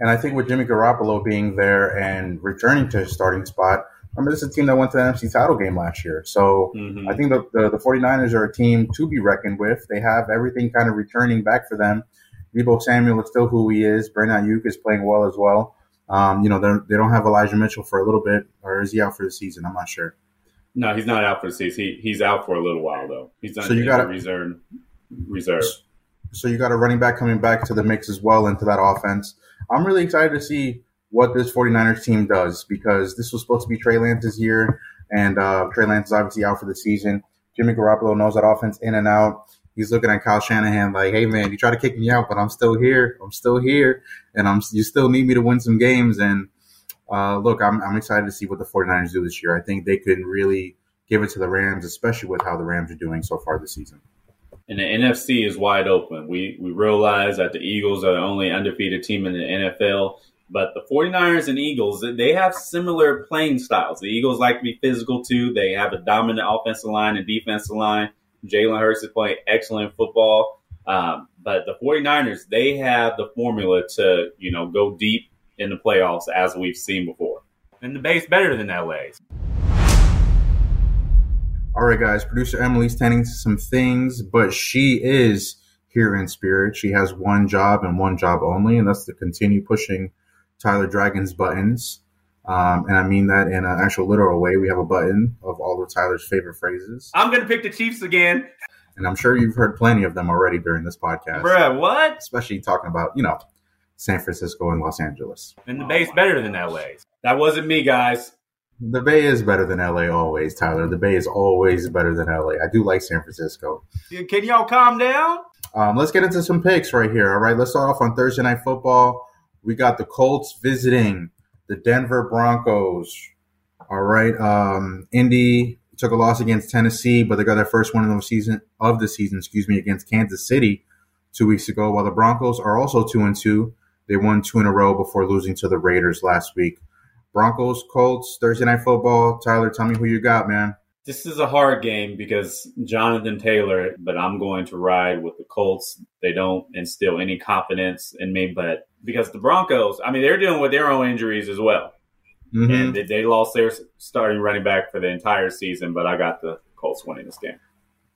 And I think with Jimmy Garoppolo being there and returning to his starting spot, remember, this is a team that went to the N F C title game last year. So mm-hmm. I think the, the, the 49ers are a team to be reckoned with. They have everything kind of returning back for them. Deebo Samuel is still who he is. Brandon Ayuk is playing well as well. Um, you know, they don't have Elijah Mitchell for a little bit. Or is he out for the season? I'm not sure. No, he's not out for the season. He, he's out for a little while, though. He's not so you gotta, reserve. reserve. So you got a running back coming back to the mix as well into that offense. I'm really excited to see what this 49ers team does because this was supposed to be Trey Lance's year, and uh, Trey Lance is obviously out for the season. Jimmy Garoppolo knows that offense in and out. He's looking at Kyle Shanahan like, hey, man, you try to kick me out, but I'm still here. I'm still here, and I'm you still need me to win some games. And, uh, look, I'm, I'm excited to see what the 49ers do this year. I think they could really give it to the Rams, especially with how the Rams are doing so far this season. And the N F C is wide open. We we realize that the Eagles are the only undefeated team in the N F L, but the forty-niners and Eagles, they have similar playing styles. The Eagles like to be physical too. They have a dominant offensive line and defensive line. Jalen Hurts is playing excellent football. Um, but the forty-niners, they have the formula to, you know, go deep in the playoffs as we've seen before. And the Bay's better than L A's. All right, guys, producer Emily's tending to some things, but she is here in spirit. She has one job and one job only, and that's to continue pushing Tyler Dragon's buttons. Um, and I mean that in an actual literal way. We have a button of all of Tyler's favorite phrases. I'm going to pick the Chiefs again. And I'm sure you've heard plenty of them already during this podcast. Bruh, what? Especially talking about, you know, San Francisco and Los Angeles. And the oh, Bay's better gosh. than L A's. That wasn't me, guys. The Bay is better than L A always, Tyler. The Bay is always better than L A. I do like San Francisco. Can y'all calm down? Um, let's get into some picks right here, all right? Let's start off on Thursday Night Football. We got the Colts visiting the Denver Broncos, all right? Um, Indy took a loss against Tennessee, but they got their first win of the season, of the season, excuse me, against Kansas City two weeks ago, while the Broncos are also two and two. They won two in a row before losing to the Raiders last week. Broncos, Colts, Thursday Night Football. Tyler, tell me who you got, man. This is a hard game because Jonathan Taylor, but I'm going to ride with the Colts. They don't instill any confidence in me, but because the Broncos, I mean, they're dealing with their own injuries as well. Mm-hmm. And they, they lost their starting running back for the entire season, but I got the Colts winning this game.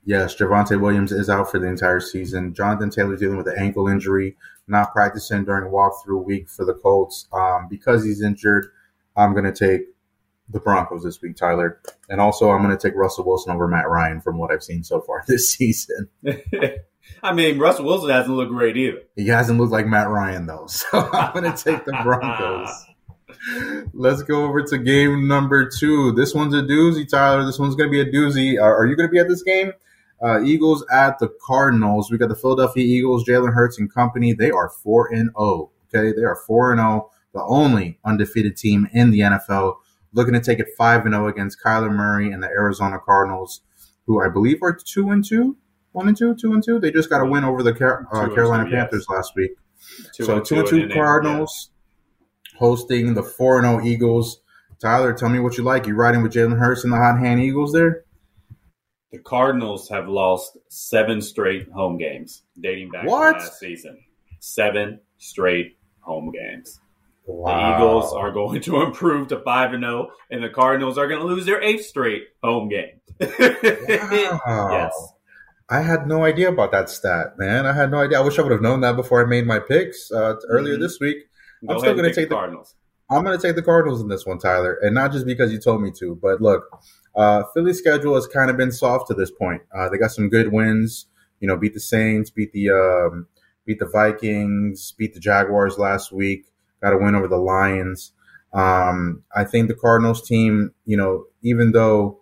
Yes, Javonte Williams is out for the entire season. Jonathan Taylor's dealing with an ankle injury, not practicing during walkthrough week for the Colts. Um, because he's injured, I'm going to take the Broncos this week, Tyler. And also, I'm going to take Russell Wilson over Matt Ryan from what I've seen so far this season. I mean, Russell Wilson hasn't looked great either. He hasn't looked like Matt Ryan, though. So I'm going to take the Broncos. Let's go over to game number two. This one's a doozy, Tyler. This one's going to be a doozy. Uh, are you going to be at this game? Uh, Eagles at the Cardinals. We got the Philadelphia Eagles, Jalen Hurts and company. They are four and oh. Okay, they are four and oh. The only undefeated team in the N F L, looking to take it five and oh against Kyler Murray and the Arizona Cardinals, who I believe are two and two, one and two, two and two. They just got a win over the Car- uh, Carolina two, Panthers yes. last week. Two so two and two, two, and two Cardinals yeah. hosting the four and oh Eagles. Tyler, tell me what you like. You riding with Jalen Hurts and the Hot Hand Eagles there? The Cardinals have lost seven straight home games dating back what? to last season. Seven straight home games. Wow. The Eagles are going to improve to five and oh, and the Cardinals are going to lose their eighth straight home game. Wow. Yes. I had no idea about that stat, man. I had no idea. I wish I would have known that before I made my picks uh, earlier mm-hmm. this week. Go I'm still going to take the Cardinals. The, I'm going to take the Cardinals in this one, Tyler, and not just because you told me to. But look, uh, Philly's schedule has kind of been soft to this point. Uh, they got some good wins, you know, beat the Saints, beat the um, beat the Vikings, beat the Jaguars last week. Got a win over the Lions. Um, I think the Cardinals team, you know, even though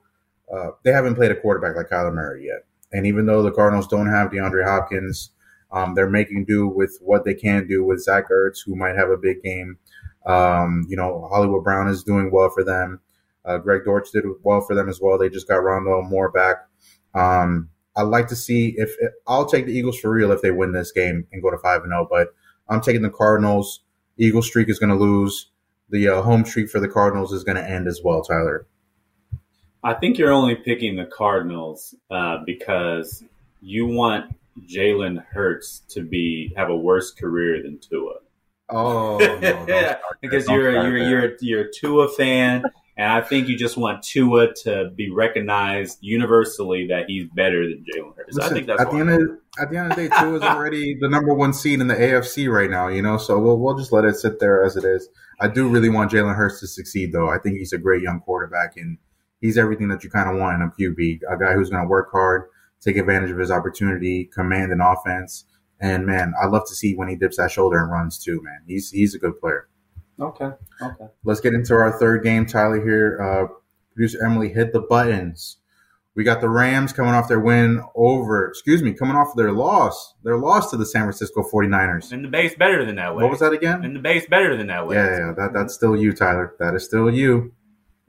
uh, they haven't played a quarterback like Kyler Murray yet, and even though the Cardinals don't have DeAndre Hopkins, um, they're making do with what they can do with Zach Ertz, who might have a big game. Um, you know, Hollywood Brown is doing well for them. Uh, Greg Dortch did well for them as well. They just got Rondale Moore back. Um, I'd like to see if, if – I'll take the Eagles for real if they win this game and go to five and oh, but I'm taking the Cardinals. Eagle streak is going to lose. The uh, home streak for the Cardinals is going to end as well, Tyler. I think you're only picking the Cardinals uh, because you want Jalen Hurts to be have a worse career than Tua. Oh, no, yeah, because don't you're you're you're you're a Tua fan, and I think you just want Tua to be recognized universally that he's better than Jalen Hurts. Listen, I think that's at the end of, at the end of the day, Tua is already the number one seed in the A F C right now, you know. So we'll we'll just let it sit there as it is. I do really want Jalen Hurts to succeed, though. I think he's a great young quarterback, and he's everything that you kind of want in a Q B, a guy who's going to work hard, take advantage of his opportunity, command an offense. And, man, I love to see when he dips that shoulder and runs, too, man. He's he's a good player. Okay, okay. Let's get into our third game, Tyler, here. Uh, Producer Emily, hit the buttons. We got the Rams coming off their win over – excuse me, coming off their loss. Their loss to the San Francisco forty-niners. And the Bay's better than L A. What was that again? And the Bay's better than L A. Yeah, yeah, that, that's still you, Tyler. That is still you.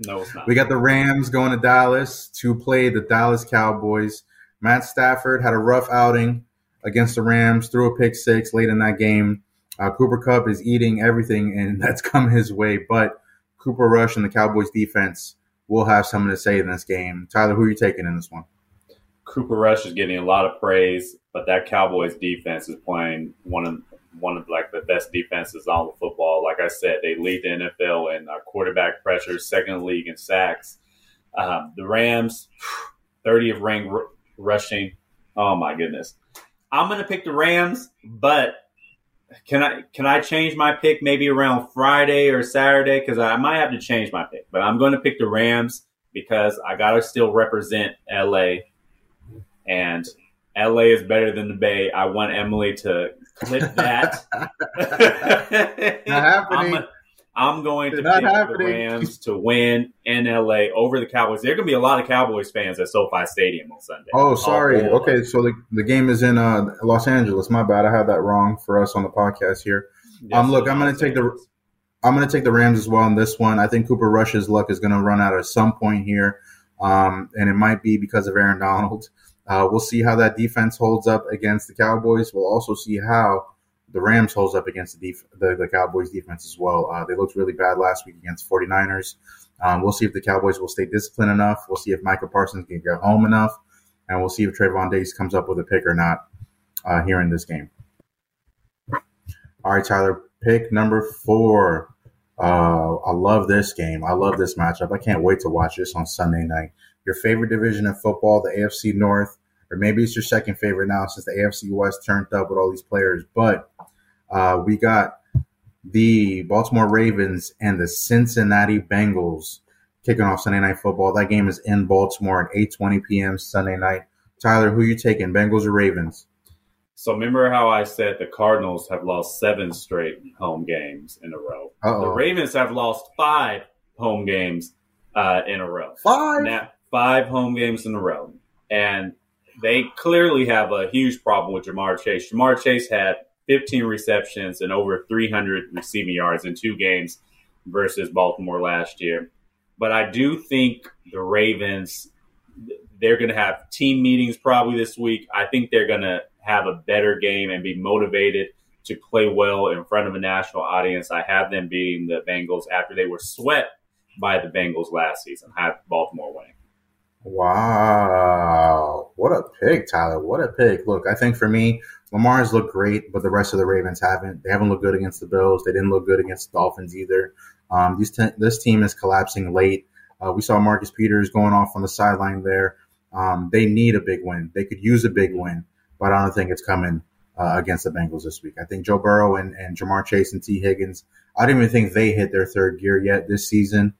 No, it's not. We got the Rams going to Dallas to play the Dallas Cowboys. Matt Stafford had a rough outing against the Rams, threw a pick six late in that game. Uh, Cooper Kupp is eating everything, and that's come his way. But Cooper Rush and the Cowboys defense will have something to say in this game. Tyler, who are you taking in this one? Cooper Rush is getting a lot of praise, but that Cowboys defense is playing one of one of like the best defenses on the football. Like I said, they lead the N F L in uh, quarterback pressure, second league in sacks. Uh, the Rams, thirtieth ranked r- rushing. Oh my goodness! I'm gonna pick the Rams, but can I can I change my pick maybe around Friday or Saturday? Because I might have to change my pick, but I'm gonna pick the Rams because I gotta still represent L A. And L A is better than the Bay. I want Emily to clip that. Not happening. I'm, I'm going They're to pick happening. the Rams to win in L A over the Cowboys. There are going to be a lot of Cowboys fans at SoFi Stadium on Sunday. Oh, sorry. Okay, so the, the game is in uh, Los Angeles. My bad. I have that wrong for us on the podcast here. Yes, um, look, I'm going to take the I'm going to take the Rams as well in this one. I think Cooper Rush's luck is going to run out at some point here, um, and it might be because of Aaron Donald. Uh, we'll see how that defense holds up against the Cowboys. We'll also see how the Rams holds up against the def- the, the Cowboys defense as well. Uh, they looked really bad last week against forty-niners. Um, we'll see if the Cowboys will stay disciplined enough. We'll see if Micah Parsons can get home enough. And we'll see if Trayvon Diggs comes up with a pick or not uh, here in this game. All right, Tyler, pick number four. Uh, I love this game. I love this matchup. I can't wait to watch this on Sunday night. Your favorite division in football, the A F C North, or maybe it's your second favorite now since the A F C West turned up with all these players. But uh, we got the Baltimore Ravens and the Cincinnati Bengals kicking off Sunday Night Football. That game is in Baltimore at eight twenty p.m. Sunday night. Tyler, who are you taking, Bengals or Ravens? So remember how I said the Cardinals have lost seven straight home games in a row. Uh-oh. The Ravens have lost five home games uh, in a row. Five? Now, Five home games in a row. And they clearly have a huge problem with Ja'Marr Chase. Ja'Marr Chase had fifteen receptions and over three hundred receiving yards in two games versus Baltimore last year. But I do think the Ravens, they're going to have team meetings probably this week. I think they're going to have a better game and be motivated to play well in front of a national audience. I have them beating the Bengals after they were swept by the Bengals last season. I have Baltimore winning. Wow. What a pick, Tyler. What a pick. Look, I think for me, Lamar's looked great, but the rest of the Ravens haven't. They haven't looked good against the Bills. They didn't look good against the Dolphins either. Um, these te- this team is collapsing late. Uh, we saw Marcus Peters going off on the sideline there. Um, they need a big win. They could use a big win, but I don't think it's coming uh, against the Bengals this week. I think Joe Burrow and, and Ja'Marr Chase and T. Higgins, I don't even think they hit their third gear yet this season.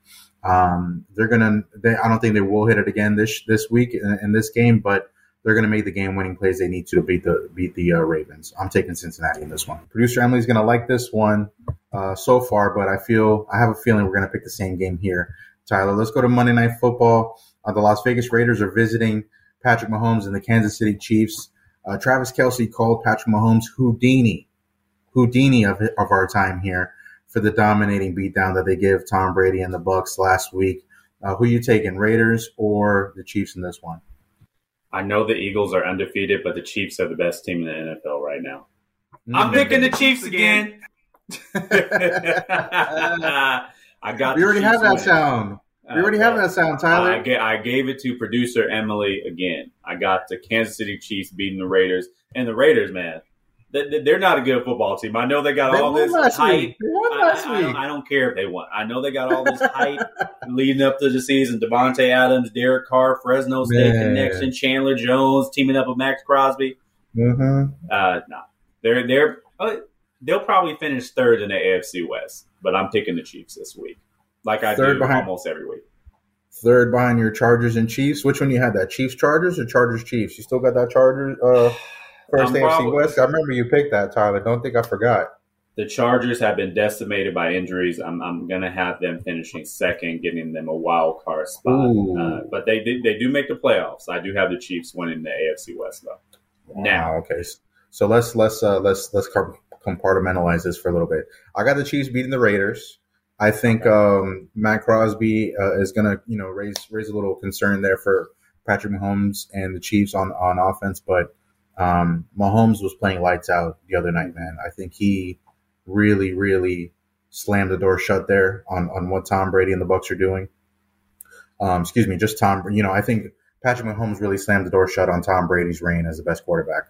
Um, they're gonna. They, I don't think they will hit it again this this week in, in this game, but they're gonna make the game-winning plays they need to to beat the beat the uh, Ravens. I'm taking Cincinnati in this one. Producer Emily's gonna like this one uh, so far, but I feel I have a feeling we're gonna pick the same game here. Tyler, let's go to Monday Night Football. Uh, the Las Vegas Raiders are visiting Patrick Mahomes and the Kansas City Chiefs. Uh, Travis Kelce called Patrick Mahomes Houdini, Houdini of of our time here, for the dominating beatdown that they give Tom Brady and the Bucs last week. Uh, who are you taking, Raiders or the Chiefs in this one? I know the Eagles are undefeated, but the Chiefs are the best team in the N F L right now. Mm-hmm. I'm picking the Chiefs again. I got. We already Chiefs have that winning. sound. We already okay. have that sound, Tyler. I, get, I gave it to producer Emily again. I got the Kansas City Chiefs beating the Raiders. And the Raiders, man. They're not a good football team. I know they got they all this hype. I, I, I, don't, I don't care if they won. I know they got all this hype leading up to the season. Devontae Adams, Derek Carr, Fresno State man. Connection, Chandler Jones teaming up with Max Crosby. Mm-hmm. Uh, no, nah. they're they're uh, they'll probably finish third in the A F C West, but I'm picking the Chiefs this week, like I third do behind, almost every week. Third behind your Chargers and Chiefs. Which one you had? That Chiefs Chargers or Chargers Chiefs? You still got that Chargers. Uh, First I'm A F C probably, West. I remember you picked that, Tyler. Don't think I forgot. The Chargers have been decimated by injuries. I'm, I'm going to have them finishing second, getting them a wild card spot. Uh, but they do, they do make the playoffs. I do have the Chiefs winning the A F C West though. Wow, now, okay. So let's let's uh, let's let's compartmentalize this for a little bit. I got the Chiefs beating the Raiders. I think um, Matt Crosby uh, is going to you know raise raise a little concern there for Patrick Mahomes and the Chiefs on, on offense, but um, Mahomes was playing lights out the other night, man. I think he really, really slammed the door shut there on, on what Tom Brady and the Bucs are doing. Um, excuse me, just Tom. You know, I think Patrick Mahomes really slammed the door shut on Tom Brady's reign as the best quarterback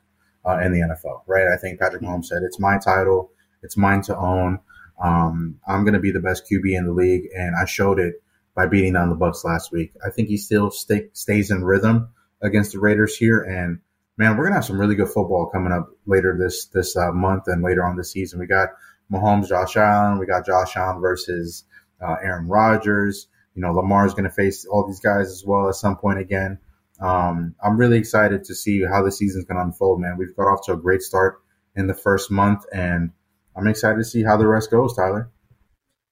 uh, in the N F L, right? I think Patrick Mahomes said, it's my title. It's mine to own. Um, I'm going to be the best Q B in the league, and I showed it by beating down the Bucs last week. I think he still stay, stays in rhythm against the Raiders here. And, man, we're going to have some really good football coming up later this this uh, month and later on this season. We got Mahomes, Josh Allen. We got Josh Allen versus uh, Aaron Rodgers. You know, Lamar is going to face all these guys as well at some point again. Um, I'm really excited to see how the season's going to unfold, man. We've got off to a great start in the first month, and I'm excited to see how the rest goes, Tyler.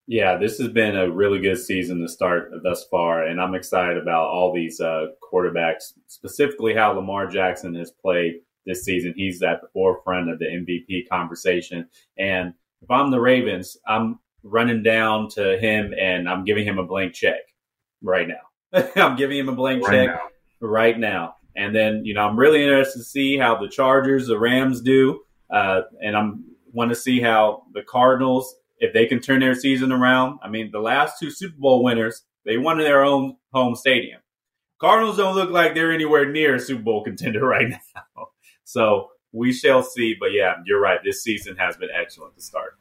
Yeah, this has been a really good season to start thus far, and I'm excited about all these uh, quarterbacks, specifically how Lamar Jackson has played this season. He's at the forefront of the M V P conversation, and if I'm the Ravens, I'm running down to him and I'm giving him a blank check right now. I'm giving him a blank right check now. right now. And then, you know, I'm really interested to see how the Chargers, the Rams do. Uh, and I'm want to see how the Cardinals, if they can turn their season around. I mean, the last two Super Bowl winners, they won in their own home stadium. Cardinals don't look like they're anywhere near a Super Bowl contender right now. So we shall see. But, yeah, you're right. This season has been excellent to start.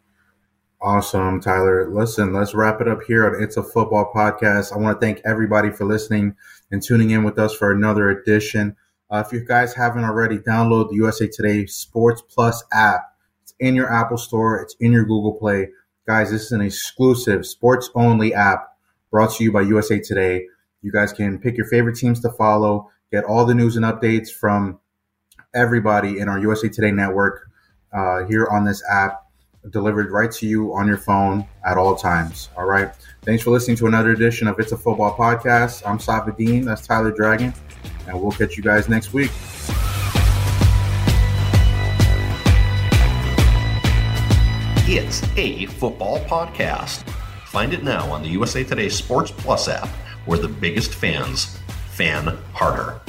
Awesome, Tyler. Listen, let's wrap it up here on It's a Football Podcast. I want to thank everybody for listening and tuning in with us for another edition. Uh, if you guys haven't already, download the U S A Today Sports Plus app. It's in your Apple Store. It's in your Google Play. Guys, this is an exclusive sports-only app brought to you by U S A Today. You guys can pick your favorite teams to follow, get all the news and updates from everybody in our U S A Today network uh, here on this app, delivered right to you on your phone at all times. All right. Thanks for listening to another edition of It's a Football Podcast. I'm Safa Dean. That's Tyler Dragon. And we'll catch you guys next week. It's a Football Podcast. Find it now on the U S A Today Sports Plus app, where the biggest fans fan harder.